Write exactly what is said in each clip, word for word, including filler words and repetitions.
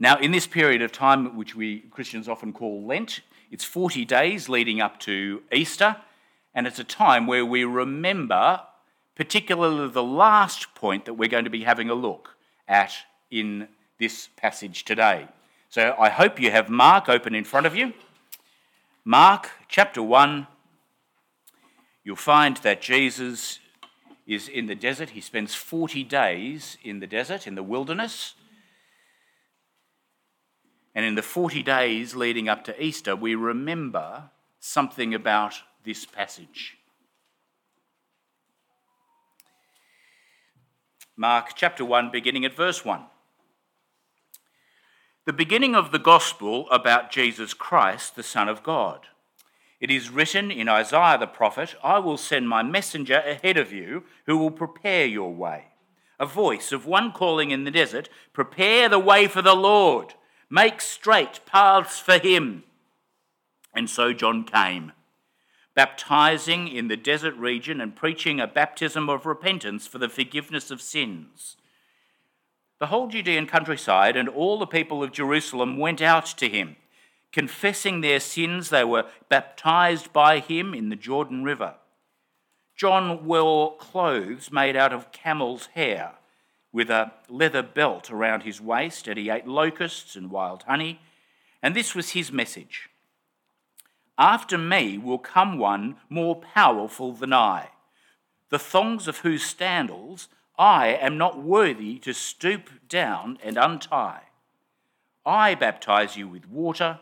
Now, in this period of time, which we Christians often call Lent, it's forty days leading up to Easter, and it's a time where we remember particularly the last point that we're going to be having a look at in this passage today. So I hope you have Mark open in front of you. Mark chapter one, you'll find that Jesus is in the desert. He spends forty days in the desert, in the wilderness. And in the forty days leading up to Easter, we remember something about this passage. Mark chapter one, beginning at verse one. The beginning of the gospel about Jesus Christ, the Son of God. It is written in Isaiah the prophet, I will send my messenger ahead of you who will prepare your way. A voice of one calling in the desert, prepare the way for the Lord, make straight paths for him. And so John came, baptizing in the desert region and preaching a baptism of repentance for the forgiveness of sins. The whole Judean countryside and all the people of Jerusalem went out to him. Confessing their sins, they were baptized by him in the Jordan River. John wore clothes made out of camel's hair with a leather belt around his waist, and he ate locusts and wild honey. And this was his message. After me will come one more powerful than I, the thongs of whose sandals I am not worthy to stoop down and untie. I baptize you with water,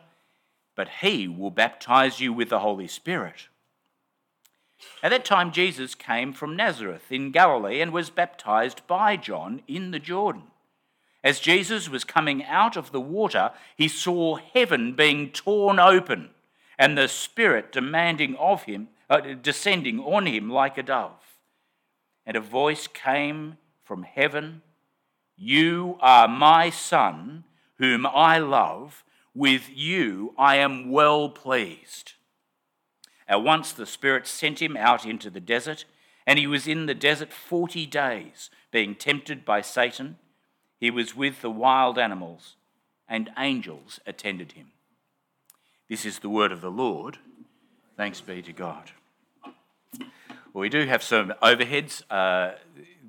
but he will baptize you with the Holy Spirit. At that time, Jesus came from Nazareth in Galilee and was baptized by John in the Jordan. As Jesus was coming out of the water, he saw heaven being torn open and the Spirit demanding of him, uh, descending on him like a dove. And a voice came from heaven, you are my son, whom I love, with you I am well pleased. At once the Spirit sent him out into the desert, and he was in the desert forty days, being tempted by Satan. He was with the wild animals, and angels attended him. This is the word of the Lord. Thanks be to God. Well, we do have some overheads. Uh,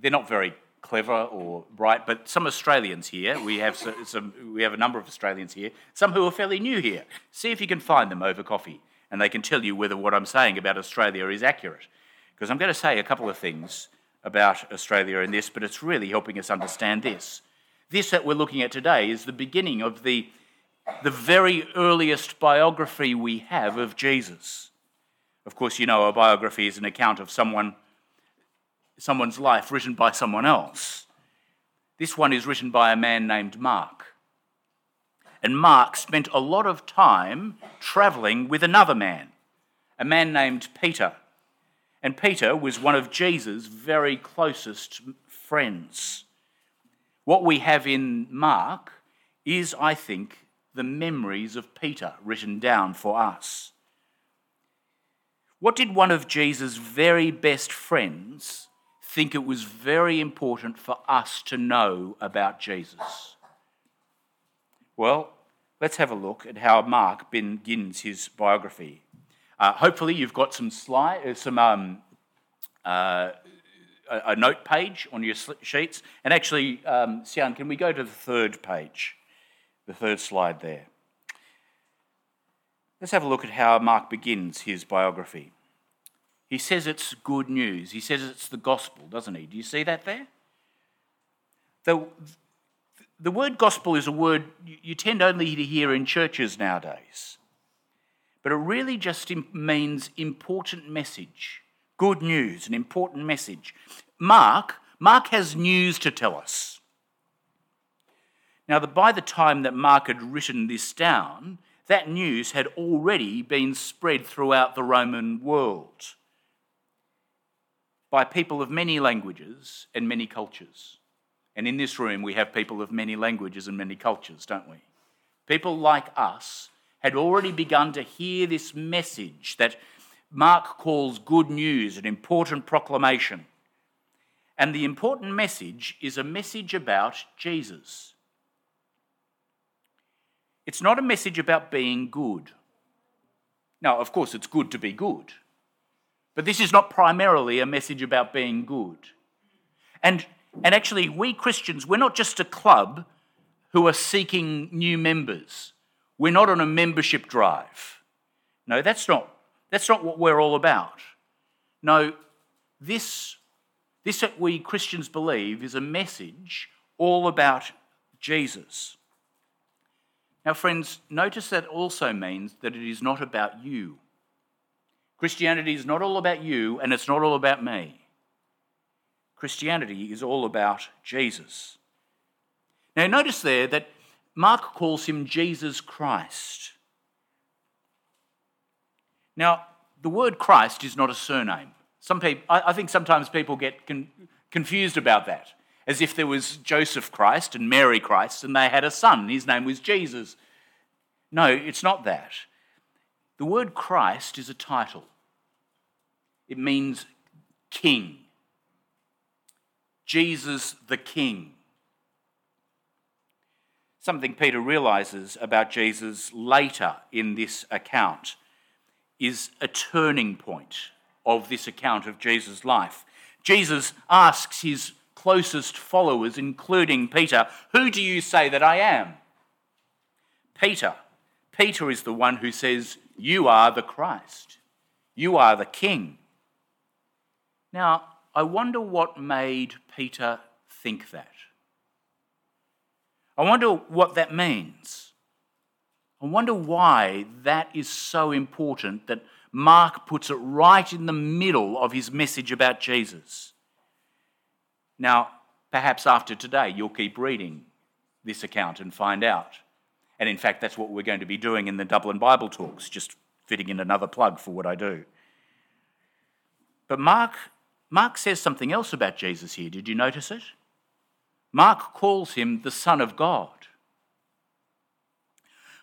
they're not very clever or bright, but some Australians here. We have some, some. We have a number of Australians here, some who are fairly new here. See if you can find them over coffee, and they can tell you whether what I'm saying about Australia is accurate. Because I'm going to say a couple of things about Australia in this, but it's really helping us understand this. This that we're looking at today is the beginning of the, the very earliest biography we have of Jesus. Of course, you know, a biography is an account of someone, someone's life written by someone else. This one is written by a man named Mark. And Mark spent a lot of time travelling with another man, a man named Peter. And Peter was one of Jesus' very closest friends. What we have in Mark is, I think, the memories of Peter written down for us. What did one of Jesus' very best friends think it was very important for us to know about Jesus? Well, let's have a look at how Mark begins his biography. Uh, hopefully you've got some slide, some um, uh, a, a note page on your sheets. And actually, um, Sian, can we go to the third page, the third slide there? Let's have a look at how Mark begins his biography. He says it's good news. He says it's the gospel, doesn't he? Do you see that there? The, the word gospel is a word you tend only to hear in churches nowadays. But it really just means important message. Good news, an important message. Mark, Mark has news to tell us. Now, the, by the time that Mark had written this down, that news had already been spread throughout the Roman world by people of many languages and many cultures. And in this room, we have people of many languages and many cultures, don't we? People like us had already begun to hear this message that Mark calls good news, an important proclamation. And the important message is a message about Jesus. It's not a message about being good. Now, of course, it's good to be good. But this is not primarily a message about being good. And, and actually, we Christians, we're not just a club who are seeking new members. We're not on a membership drive. No, that's not, that's not what we're all about. No, this, this that we Christians believe is a message all about Jesus. Now, friends, notice that also means that it is not about you. Christianity is not all about you, and it's not all about me. Christianity is all about Jesus. Now, notice there that Mark calls him Jesus Christ. Now, the word Christ is not a surname. Some people, I think sometimes people get con- confused about that, as if there was Joseph Christ and Mary Christ, and they had a son. His name was Jesus. No, it's not that. The word Christ is a title. It means king. Jesus the King. Something Peter realizes about Jesus later in this account is a turning point of this account of Jesus' life. Jesus asks his closest followers, including Peter, "Who do you say that I am?" Peter. Peter is the one who says, "You are the Christ. You are the King." Now, I wonder what made Peter think that. I wonder what that means. I wonder why that is so important that Mark puts it right in the middle of his message about Jesus. Now, perhaps after today, you'll keep reading this account and find out. And in fact, that's what we're going to be doing in the Dublin Bible talks, just fitting in another plug for what I do. But Mark, Mark says something else about Jesus here. Did you notice it? Mark calls him the Son of God.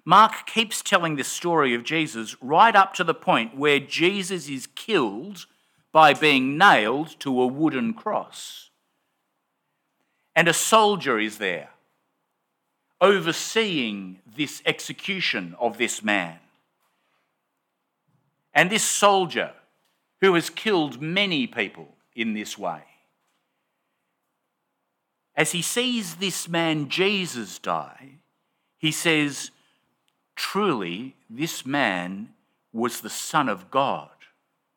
Mark keeps telling this story of Jesus right up to the point where Jesus is killed by being nailed to a wooden cross. And a soldier is there, overseeing this execution of this man. And this soldier, who has killed many people in this way, as he sees this man Jesus die, he says, "Truly, this man was the Son of God."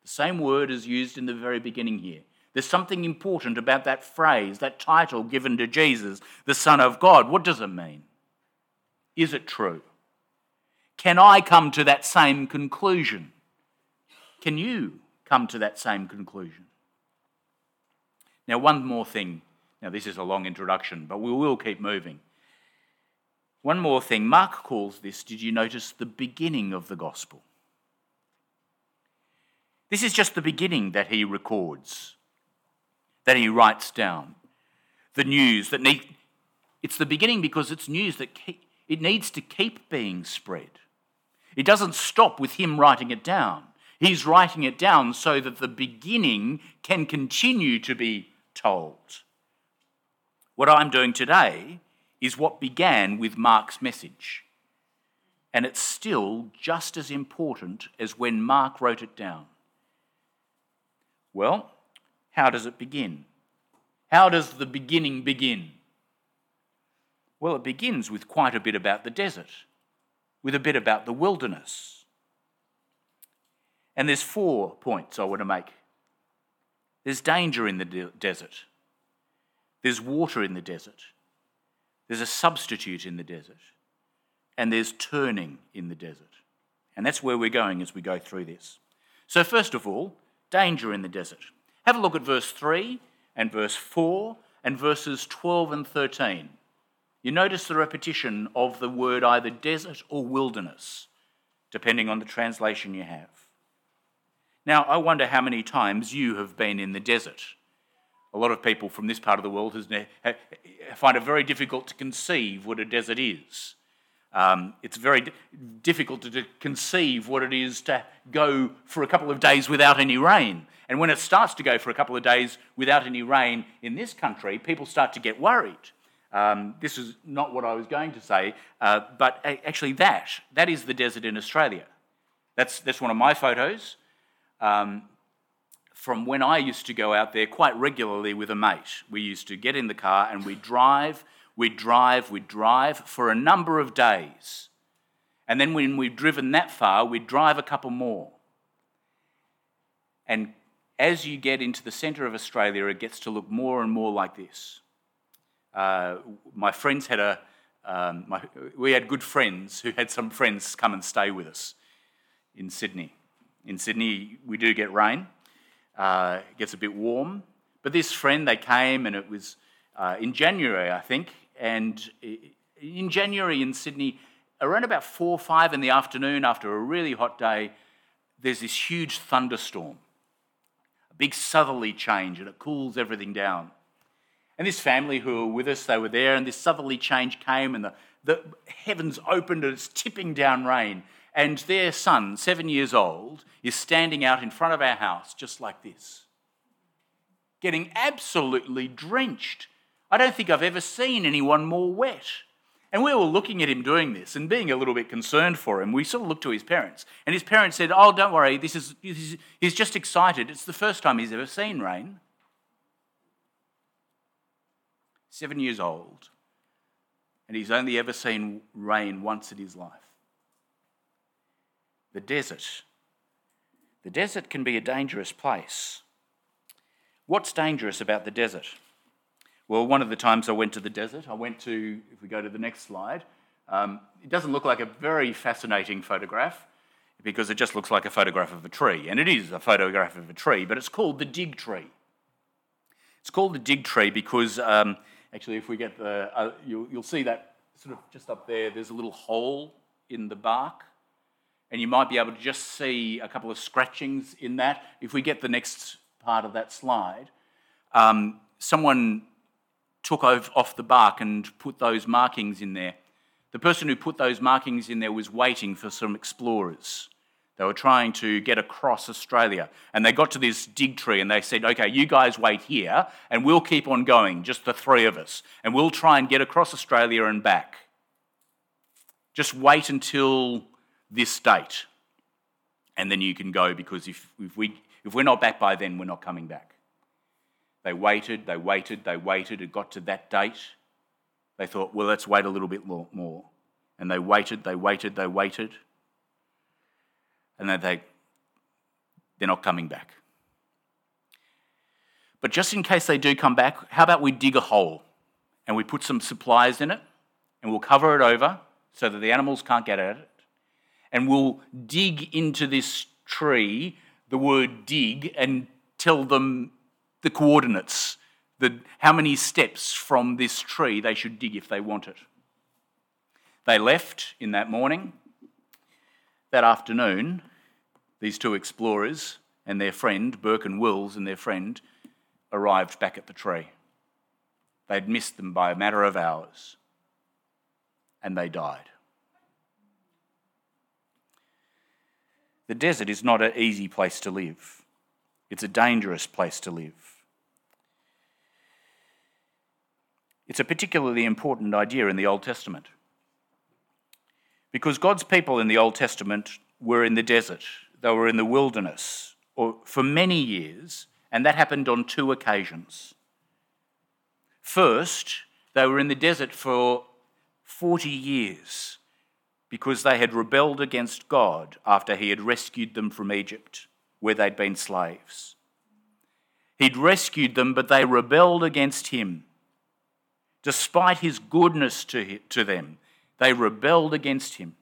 The same word is used in the very beginning here. There's something important about that phrase, that title given to Jesus, the Son of God. What does it mean? Is it true? Can I come to that same conclusion? Can you come to that same conclusion? Now, one more thing. Now, this is a long introduction, but we will keep moving. One more thing. Mark calls this, did you notice, the beginning of the gospel? This is just the beginning that he records, that he writes down. The news that need, it's the beginning because it's news that keep, it needs to keep being spread. It doesn't stop with him writing it down. He's writing it down so that the beginning can continue to be told. What I'm doing today is what began with Mark's message. And it's still just as important as when Mark wrote it down. Well, how does it begin? How does the beginning begin? Well, it begins with quite a bit about the desert, with a bit about the wilderness. And there's four points I want to make. There's danger in the de- desert. There's water in the desert. There's a substitute in the desert. And there's turning in the desert. And that's where we're going as we go through this. So first of all, danger in the desert. Have a look at verse three and verse four and verses twelve and thirteen. You notice the repetition of the word either desert or wilderness, depending on the translation you have. Now, I wonder how many times you have been in the desert. A lot of people from this part of the world has ne- find it very difficult to conceive what a desert is. Um, it's very d- difficult to, to conceive what it is to go for a couple of days without any rain. And when it starts to go for a couple of days without any rain in this country, people start to get worried. Um, this is not what I was going to say, uh, but actually that, that is the desert in Australia. That's, that's one of my photos um, from when I used to go out there quite regularly with a mate. We used to get in the car and we'd drive, we'd drive, we'd drive for a number of days. And then when we'd driven that far, we'd drive a couple more. And as you get into the centre of Australia, it gets to look more and more like this. Uh, my friends had a, um, my, we had good friends who had some friends come and stay with us in Sydney. In Sydney, we do get rain, uh, it gets a bit warm, but this friend, they came and it was uh, in January, I think, and in January in Sydney, around about four or five in the afternoon after a really hot day, there's this huge thunderstorm, a big southerly change, and it cools everything down. And this family who were with us, they were there, and this southerly change came, and the, the heavens opened, and it's tipping down rain. And their son, seven years old, is standing out in front of our house just like this, getting absolutely drenched. I don't think I've ever seen anyone more wet. And we were looking at him doing this and being a little bit concerned for him. We sort of looked to his parents, and his parents said, oh, don't worry, this is, this is he's just excited. It's the first time he's ever seen rain. Seven years old, and he's only ever seen rain once in his life. The desert. The desert can be a dangerous place. What's dangerous about the desert? Well, one of the times I went to the desert, I went to, if we go to the next slide, um, it doesn't look like a very fascinating photograph because it just looks like a photograph of a tree, and it is a photograph of a tree, but it's called the dig tree. It's called the dig tree because... Um, Actually, if we get the, uh, you, you'll see that sort of just up there, there's a little hole in the bark, and you might be able to just see a couple of scratchings in that. If we get the next part of that slide, um, someone took off the bark and put those markings in there. The person who put those markings in there was waiting for some explorers. They were trying to get across Australia, and they got to this dig tree and they said, okay, you guys wait here and we'll keep on going, just the three of us, and we'll try and get across Australia and back. Just wait until this date and then you can go, because if, if, we, if we're not back by then, we're not coming back. They waited, they waited, they waited. It got to that date. They thought, well, let's wait a little bit more. And they waited, they waited, they waited. And that they, they're not coming back. But just in case they do come back, how about we dig a hole and we put some supplies in it and we'll cover it over so that the animals can't get at it, and we'll dig into this tree, the word dig, and tell them the coordinates, the, how many steps from this tree they should dig if they want it. They left in that morning. That afternoon, these two explorers and their friend, Burke and Wills and their friend, arrived back at the tree. They'd missed them by a matter of hours, and they died. The desert is not an easy place to live. It's a dangerous place to live. It's a particularly important idea in the Old Testament, because God's people in the Old Testament were in the desert. They were in the wilderness for many years, and that happened on two occasions. First, they were in the desert for forty years because they had rebelled against God after he had rescued them from Egypt, where they'd been slaves. He'd rescued them, but they rebelled against him. Despite his goodness to to them, they rebelled against him.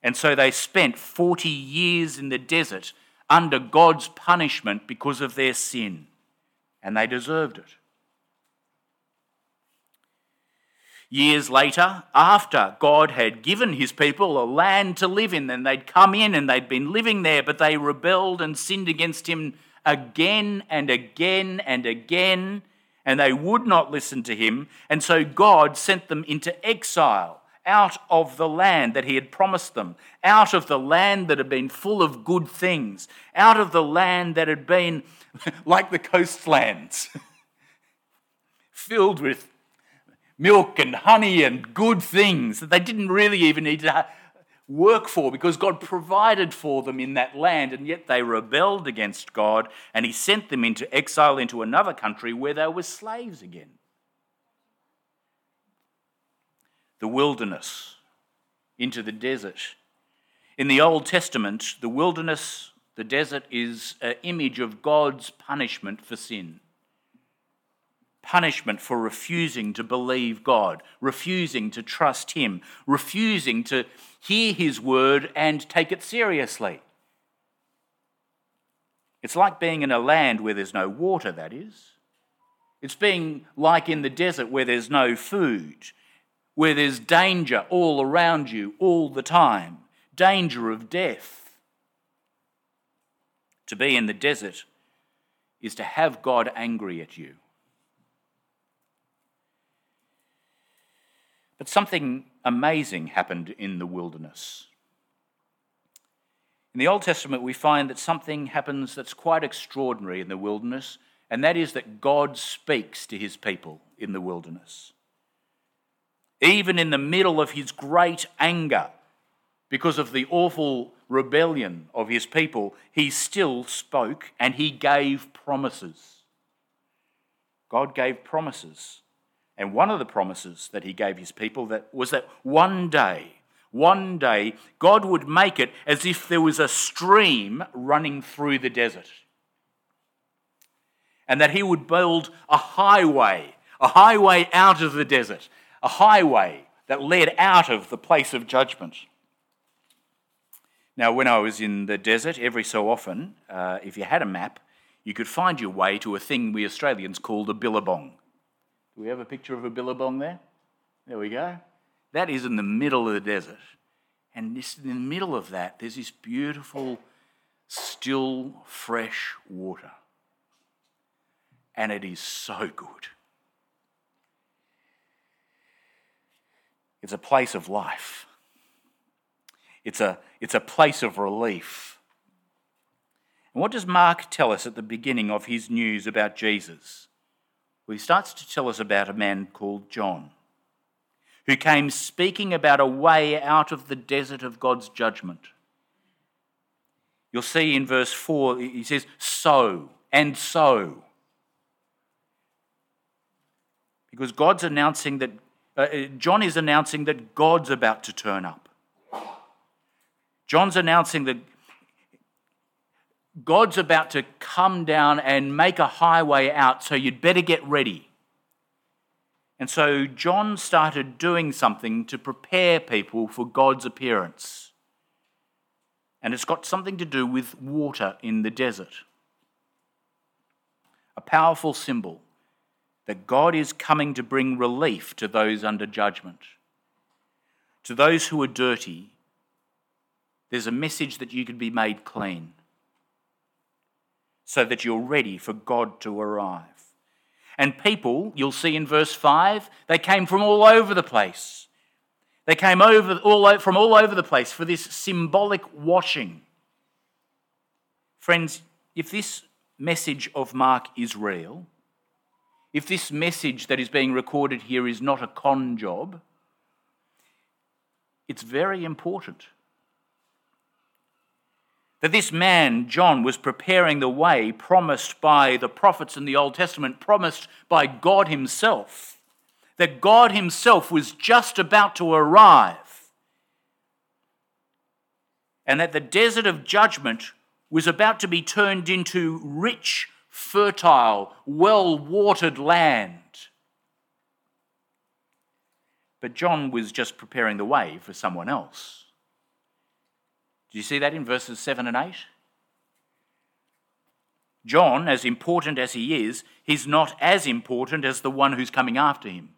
And so they spent forty years in the desert under God's punishment because of their sin. And they deserved it. Years later, after God had given his people a land to live in, and they'd come in and they'd been living there, but they rebelled and sinned against him again and again and again, and they would not listen to him. And so God sent them into exile, out of the land that he had promised them, out of the land that had been full of good things, out of the land that had been like the coastlands, filled with milk and honey and good things that they didn't really even need to work for because God provided for them in that land, and yet they rebelled against God and he sent them into exile into another country where they were slaves again. The wilderness, into the desert. In the Old Testament, the wilderness, the desert, is an image of God's punishment for sin. Punishment for refusing to believe God, refusing to trust him, refusing to hear his word and take it seriously. It's like being in a land where there's no water, that is. It's being like in the desert where there's no food, where there's danger all around you all the time, danger of death. To be in the desert is to have God angry at you. But something amazing happened in the wilderness. In the Old Testament, we find that something happens that's quite extraordinary in the wilderness, and that is that God speaks to his people in the wilderness. Even in the middle of his great anger, because of the awful rebellion of his people, he still spoke and he gave promises. God gave promises. And one of the promises that he gave his people that was that one day, one day, God would make it as if there was a stream running through the desert. And that he would build a highway, a highway out of the desert, a highway that led out of the place of judgment. Now, when I was in the desert, every so often, uh, if you had a map, you could find your way to a thing we Australians called a billabong. Do we have a picture of a billabong there? There we go. That is in the middle of the desert. And this, in the middle of that, there's this beautiful, still, fresh water. And it is so good. It's a place of life. It's a, it's a place of relief. And what does Mark tell us at the beginning of his news about Jesus? Well, he starts to tell us about a man called John, who came speaking about a way out of the desert of God's judgment. You'll see in verse four, he says, "So and so." Because God's announcing that, uh, John is announcing that God's about to turn up. John's announcing that God's about to come down and make a highway out, so you'd better get ready. And so John started doing something to prepare people for God's appearance. And it's got something to do with water in the desert. A powerful symbol that God is coming to bring relief to those under judgment, to those who are dirty. There's a message that you can be made clean, so that you're ready for God to arrive. And people, you'll see in verse five, they came from all over the place. They came over all from all over the place for this symbolic washing. Friends, if this message of Mark is real, if this message that is being recorded here is not a con job, it's very important that this man, John, was preparing the way promised by the prophets in the Old Testament, promised by God himself, that God himself was just about to arrive, and that the desert of judgment was about to be turned into rich, fertile, well-watered land. But John was just preparing the way for someone else. Do you see that in verses seven and eight? John, as important as he is, he's not as important as the one who's coming after him.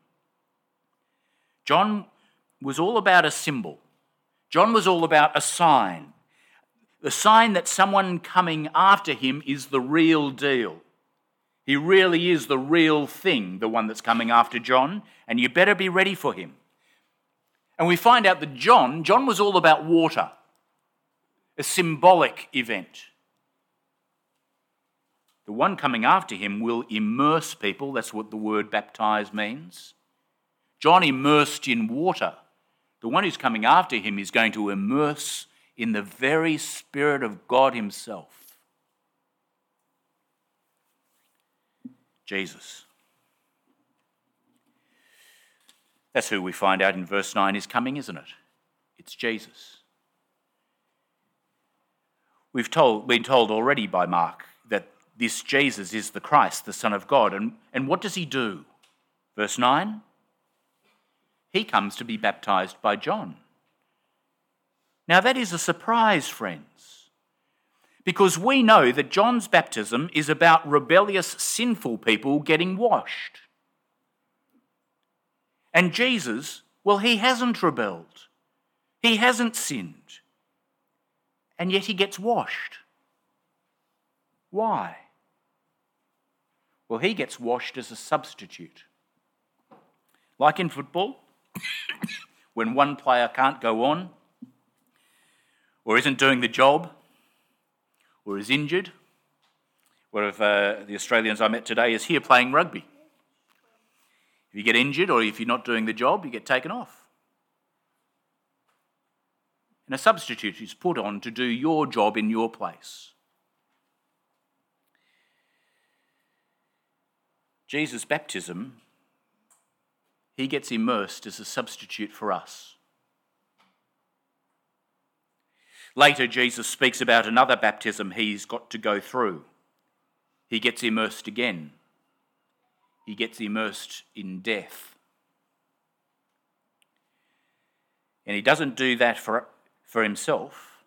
John was all about a symbol. John was all about a sign. The sign that someone coming after him is the real deal. He really is the real thing, the one that's coming after John, and you better be ready for him. And we find out that John, John was all about water. A symbolic event. The one coming after him will immerse people. That's what the word baptize means. John immersed in water. The one who's coming after him is going to immerse in the very Spirit of God himself. Jesus. That's who we find out in verse nine is coming, isn't it? It's Jesus. We've told, been told already by Mark that this Jesus is the Christ, the Son of God. And, and what does he do? Verse nine, he comes to be baptized by John. Now that is a surprise, friends, because we know that John's baptism is about rebellious, sinful people getting washed. And Jesus, well, he hasn't rebelled. He hasn't sinned. And yet he gets washed. Why? Well, he gets washed as a substitute. Like in football, when one player can't go on, or isn't doing the job, or is injured. One of uh, the Australians I met today is here playing rugby. If you get injured or if you're not doing the job, you get taken off. And a substitute is put on to do your job in your place. Jesus' baptism, he gets immersed as a substitute for us. Later, Jesus speaks about another baptism he's got to go through. He gets immersed again. He gets immersed in death. And he doesn't do that for, for himself.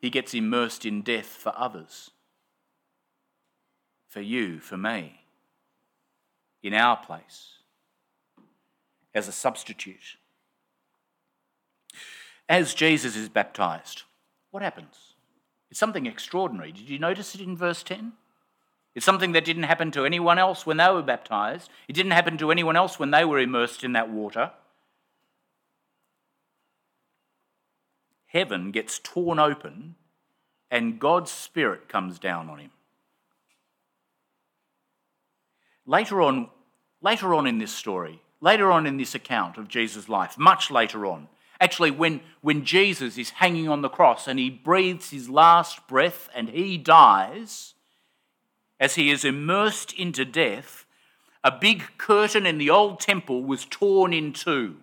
He gets immersed in death for others. For you, for me. In our place. As a substitute. As Jesus is baptized, what happens? It's something extraordinary. Did you notice it in verse ten? It's something that didn't happen to anyone else when they were baptized. It didn't happen to anyone else when they were immersed in that water. Heaven gets torn open and God's Spirit comes down on him. Later on, later on in this story, later on in this account of Jesus' life, much later on, Actually, when, when Jesus is hanging on the cross and he breathes his last breath and he dies, as he is immersed into death, a big curtain in the old temple was torn in two.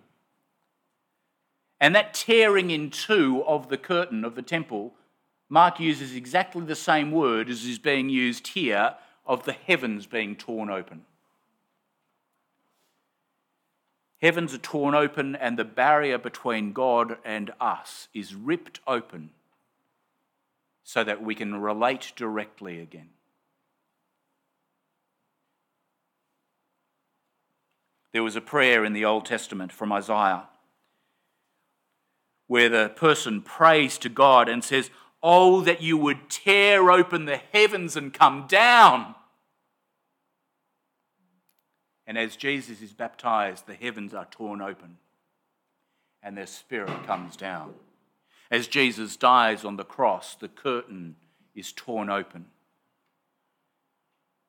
And that tearing in two of the curtain of the temple, Mark uses exactly the same word as is being used here of the heavens being torn open. Heavens are torn open and the barrier between God and us is ripped open so that we can relate directly again. There was a prayer in the Old Testament from Isaiah where the person prays to God and says, "Oh, that you would tear open the heavens and come down." And as Jesus is baptized, the heavens are torn open and their Spirit comes down. As Jesus dies on the cross, the curtain is torn open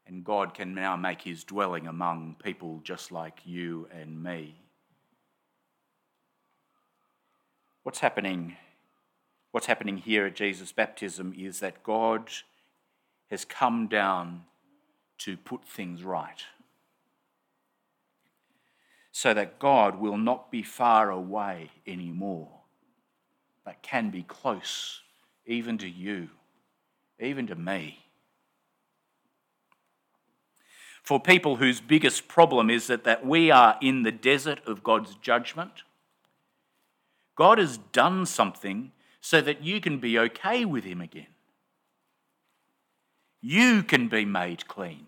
and God can now make his dwelling among people just like you and me. What's happening, what's happening here at Jesus' baptism is that God has come down to put things right. So that God will not be far away anymore, but can be close, even to you, even to me. For people whose biggest problem is that, that we are in the desert of God's judgment, God has done something so that you can be okay with him again. You can be made clean.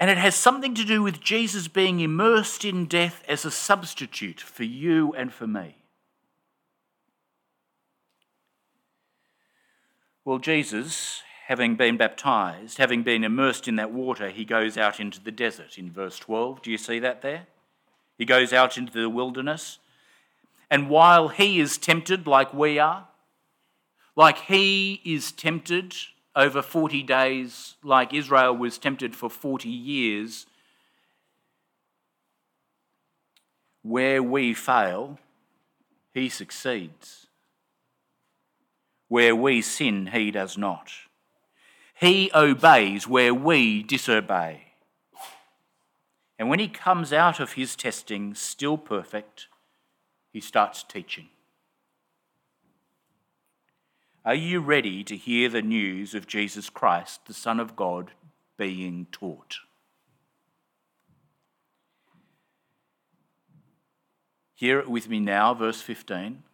And it has something to do with Jesus being immersed in death as a substitute for you and for me. Well, Jesus, having been baptized, having been immersed in that water, he goes out into the desert in verse twelve. Do you see that there? He goes out into the wilderness. And while he is tempted like we are, like he is tempted, over forty days, like Israel was tempted for forty years, where we fail, he succeeds. Where we sin, he does not. He obeys where we disobey. And when he comes out of his testing still perfect, he starts teaching. Are you ready to hear the news of Jesus Christ, the Son of God, being taught? Hear it with me now, verse fifteen.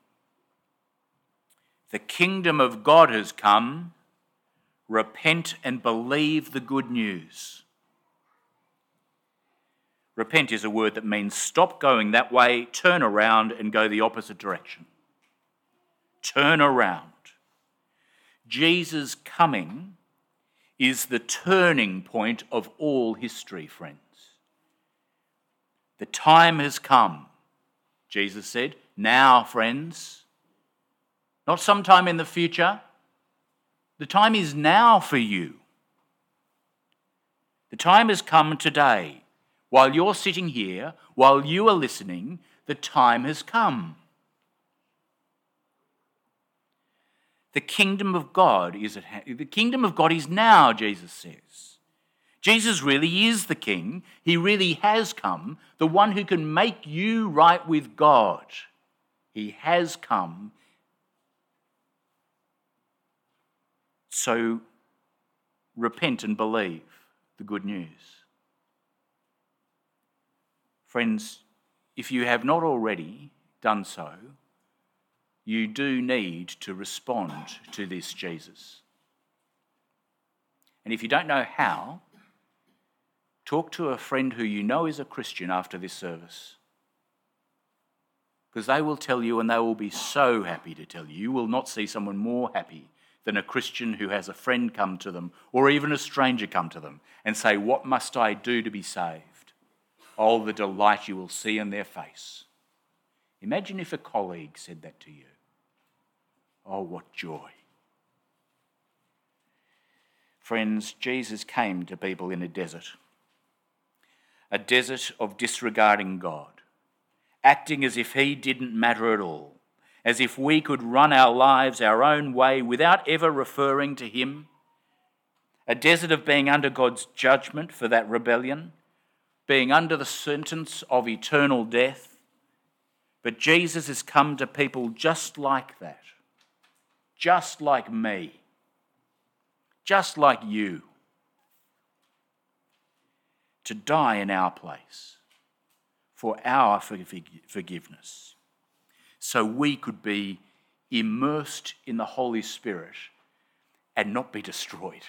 The kingdom of God has come. Repent and believe the good news. Repent is a word that means stop going that way, turn around and go the opposite direction. Turn around. Jesus' coming is the turning point of all history, friends. The time has come, Jesus said. Now, friends, not sometime in the future. The time is now for you. The time has come today. While you're sitting here, while you are listening, the time has come. The kingdom of God is at hand. The kingdom of God is now, Jesus says. Jesus really is the king. He really has come, the one who can make you right with God. He has come. So repent and believe the good news. Friends, if you have not already done so, you do need to respond to this Jesus. And if you don't know how, talk to a friend who you know is a Christian after this service. Because they will tell you, and they will be so happy to tell you. You will not see someone more happy than a Christian who has a friend come to them, or even a stranger come to them, and say, "What must I do to be saved?" Oh, the delight you will see in their face. Imagine if a colleague said that to you. Oh, what joy. Friends, Jesus came to people in a desert, a desert of disregarding God, acting as if he didn't matter at all, as if we could run our lives our own way without ever referring to him, a desert of being under God's judgment for that rebellion, being under the sentence of eternal death. But Jesus has come to people just like that. Just like me, just like you, to die in our place for our forgiveness, so we could be immersed in the Holy Spirit and not be destroyed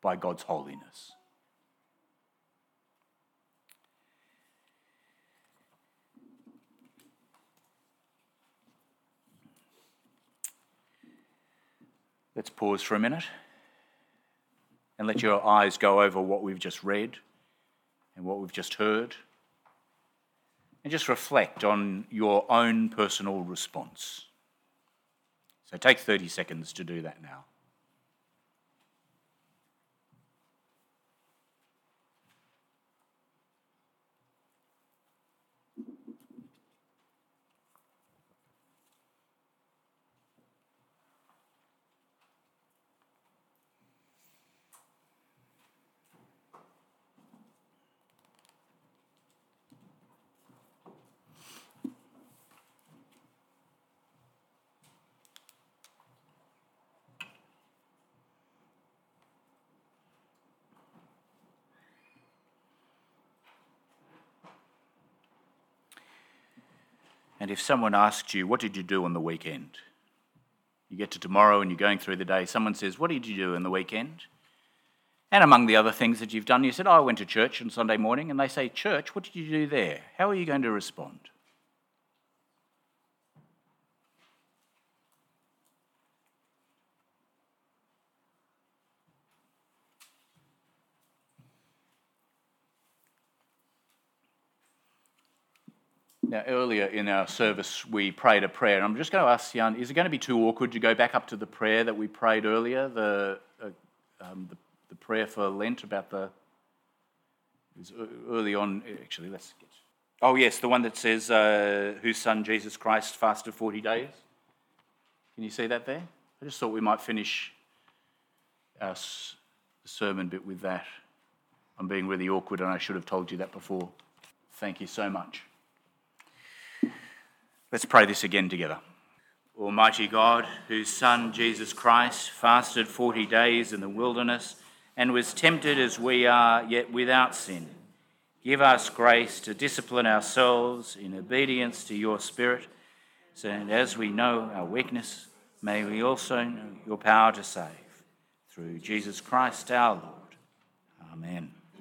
by God's holiness. Let's pause for a minute and let your eyes go over what we've just read and what we've just heard, and just reflect on your own personal response. So take thirty seconds to do that now. And if someone asks you, what did you do on the weekend? You get to tomorrow and you're going through the day. Someone says, what did you do on the weekend? And among the other things that you've done, you said, oh, I went to church on Sunday morning. And they say, church, what did you do there? How are you going to respond? Now, earlier in our service, we prayed a prayer, and I'm just going to ask Jan, is it going to be too awkward to go back up to the prayer that we prayed earlier, the uh, um, the, the prayer for Lent about the... It was early on, actually, let's get... Oh, yes, the one that says, uh, whose son Jesus Christ fasted forty days. Can you see that there? I just thought we might finish our sermon bit with that. I'm being really awkward, and I should have told you that before. Thank you so much. Let's pray this again together. Almighty God, whose Son Jesus Christ fasted forty days in the wilderness and was tempted as we are, yet without sin, give us grace to discipline ourselves in obedience to your Spirit, so that as we know our weakness, may we also know your power to save. Through Jesus Christ our Lord. Amen.